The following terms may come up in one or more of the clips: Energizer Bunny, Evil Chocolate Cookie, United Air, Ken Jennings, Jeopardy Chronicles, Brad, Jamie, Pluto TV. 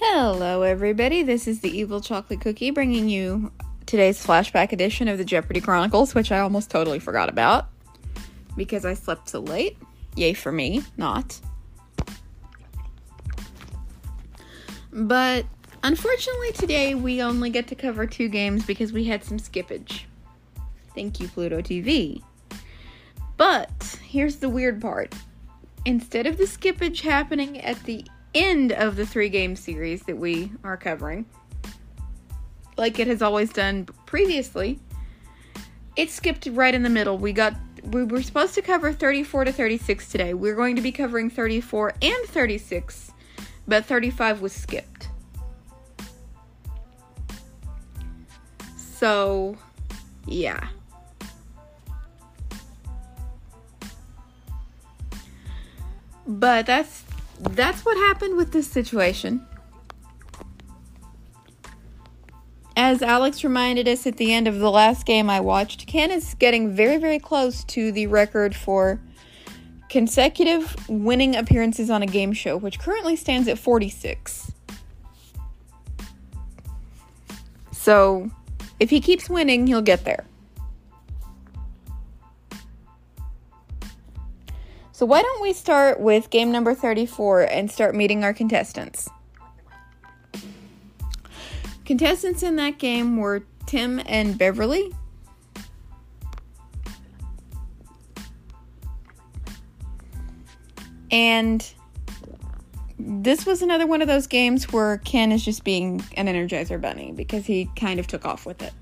Hello, everybody. This is the Evil Chocolate Cookie bringing you today's flashback edition of the Jeopardy Chronicles, which I almost totally forgot about because I slept so late. Yay for me, not. But unfortunately today we only get to cover two games because we had some skippage. Thank you, Pluto TV. But here's the weird part. Instead of the skippage happening at the end of the three-game series that we are covering, like it has always done previously, it skipped right in the middle. We were supposed to cover 34 to 36 today. We're going to be covering 34 and 36, but 35 was skipped. So, yeah. But that's what happened with this situation. As Alex reminded us at the end of the last game I watched, Ken is getting very, very close to the record for consecutive winning appearances on a game show, which currently stands at 46. So, if he keeps winning, he'll get there. So why don't we start with game number 34 and start meeting our contestants. Contestants in that game were Tim and Beverly, and this was another one of those games where Ken is just being an Energizer Bunny because he kind of took off with it.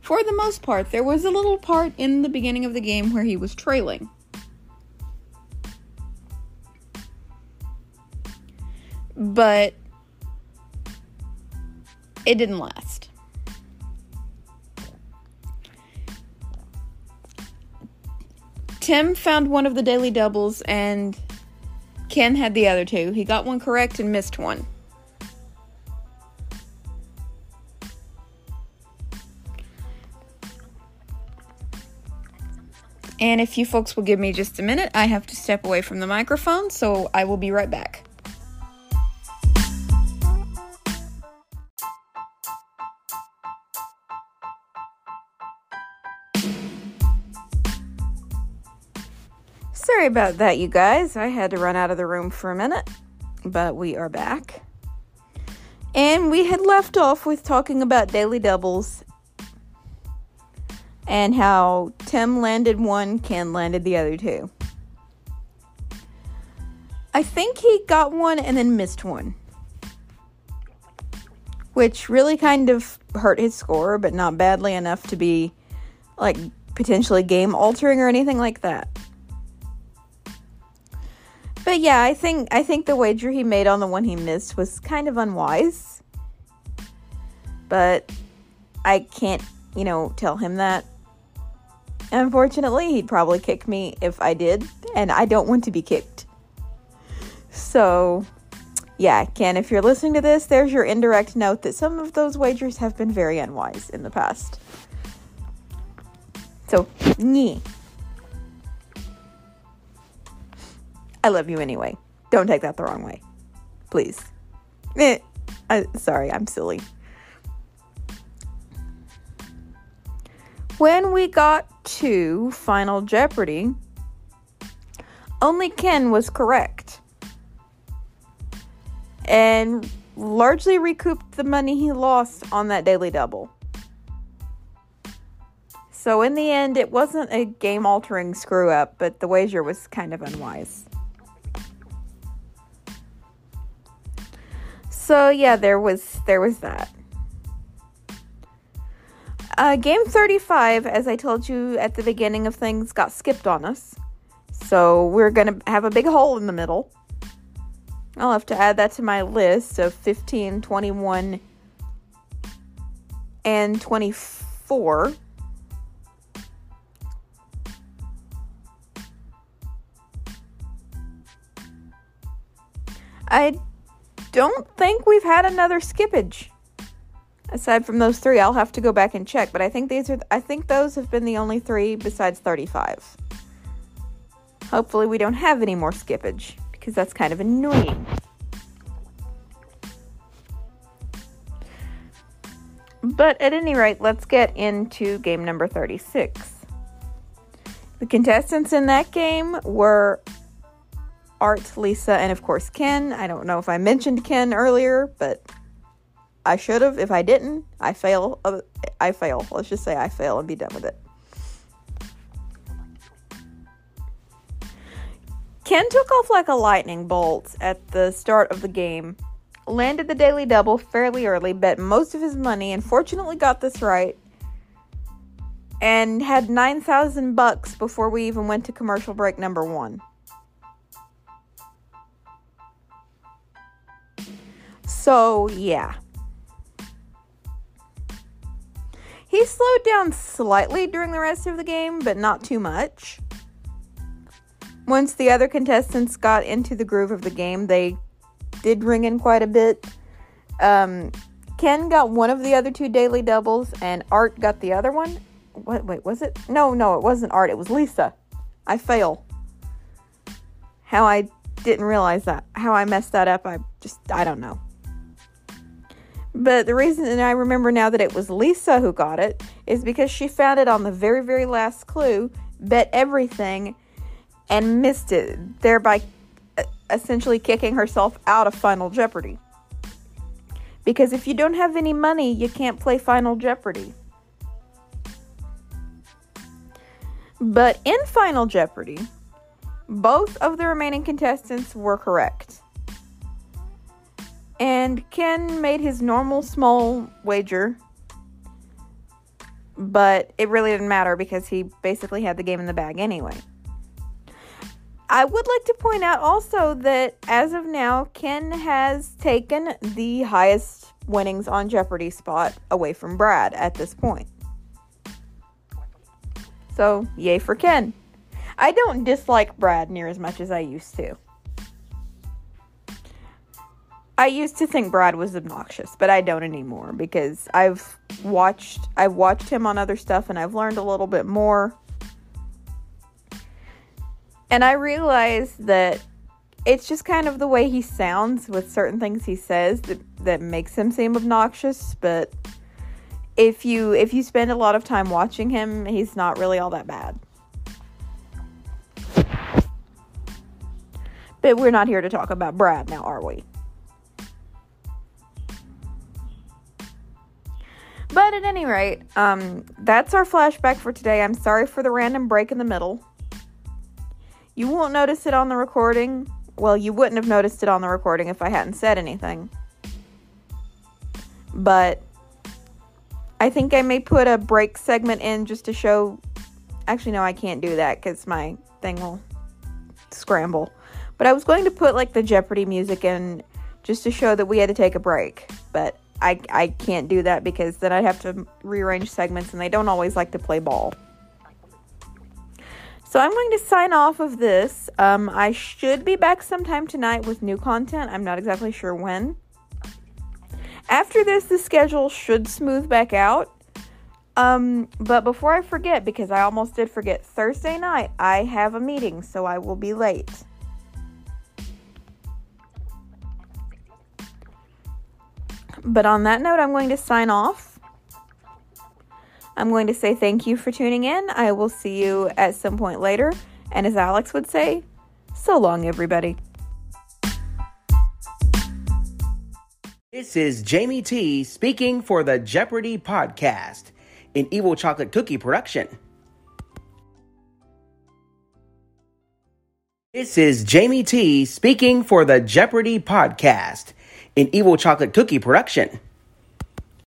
For the most part, there was a little part in the beginning of the game where he was trailing. But it didn't last. Tim found one of the daily doubles and Ken had the other two. He got one correct and missed one. And if you folks will give me just a minute, I have to step away from the microphone, so I will be right back. Sorry about that, you guys. I had to run out of the room for a minute, but we are back. And we had left off with talking about daily doubles and how Tim landed one, Ken landed the other two. I think he got one and then missed one, which really kind of hurt his score, but not badly enough to be like potentially game altering or anything like that. But yeah, I think the wager he made on the one he missed was kind of unwise. But I can't, tell him that. Unfortunately, he'd probably kick me if I did, and I don't want to be kicked. So, yeah, Ken, if you're listening to this, there's your indirect note that some of those wagers have been very unwise in the past. So, nyeh. I love you anyway. Don't take that the wrong way. Please. Sorry, I'm silly. When we got to Final Jeopardy, only Ken was correct. And largely recouped the money he lost on that daily double. So in the end, it wasn't a game-altering screw-up, but the wager was kind of unwise. So, yeah, there was that. Game 35, as I told you at the beginning of things, got skipped on us. So we're going to have a big hole in the middle. I'll have to add that to my list of 15, 21, and 24. I don't think we've had another skippage. Aside from those three, I'll have to go back and check. But I think those have been the only three besides 35. Hopefully we don't have any more skippage, because that's kind of annoying. But at any rate, let's get into game number 36. The contestants in that game were Art, Lisa, and of course Ken. I don't know if I mentioned Ken earlier, but I should have. If I didn't, I fail. Let's just say I fail and be done with it. Ken took off like a lightning bolt at the start of the game, landed the daily double fairly early, bet most of his money, and fortunately got this right, and had $9,000 before we even went to commercial break number one. So, yeah. He slowed down slightly during the rest of the game, but not too much. Once the other contestants got into the groove of the game, they did ring in quite a bit. Ken got one of the other two daily doubles, and Art got the other one. What? Wait, was it? No, it wasn't Art. It was Lisa. I fail. How I didn't realize that. How I messed that up, I don't know. But the reason, and I remember now that it was Lisa who got it, is because she found it on the very, very last clue, bet everything, and missed it, thereby essentially kicking herself out of Final Jeopardy. Because if you don't have any money, you can't play Final Jeopardy. But in Final Jeopardy, both of the remaining contestants were correct. And Ken made his normal small wager, but it really didn't matter because he basically had the game in the bag anyway. I would like to point out also that as of now, Ken has taken the highest winnings on Jeopardy spot away from Brad at this point. So, yay for Ken. I don't dislike Brad near as much as I used to. I used to think Brad was obnoxious, but I don't anymore because I've watched him on other stuff and I've learned a little bit more. And I realized that it's just kind of the way he sounds with certain things he says that makes him seem obnoxious. But if you spend a lot of time watching him, he's not really all that bad. But we're not here to talk about Brad now, are we? But at any rate, that's our flashback for today. I'm sorry for the random break in the middle. You won't notice it on the recording. Well, you wouldn't have noticed it on the recording if I hadn't said anything. But I think I may put a break segment in just to show... Actually, no, I can't do that because my thing will scramble. But I was going to put like the Jeopardy music in just to show that we had to take a break. But I can't do that because then I'd have to rearrange segments and they don't always like to play ball. So I'm going to sign off of this. I should be back sometime tonight with new content. I'm not exactly sure when. After this, the schedule should smooth back out. But before I forget, because I almost did forget, Thursday night I have a meeting, so I will be late. But on that note, I'm going to sign off. I'm going to say thank you for tuning in. I will see you at some point later. And as Alex would say, so long, everybody. This is Jamie T speaking for the Jeopardy podcast, an Evil Chocolate Cookie production. This is Jamie T speaking for the Jeopardy podcast, an Evil Chocolate Cookie production.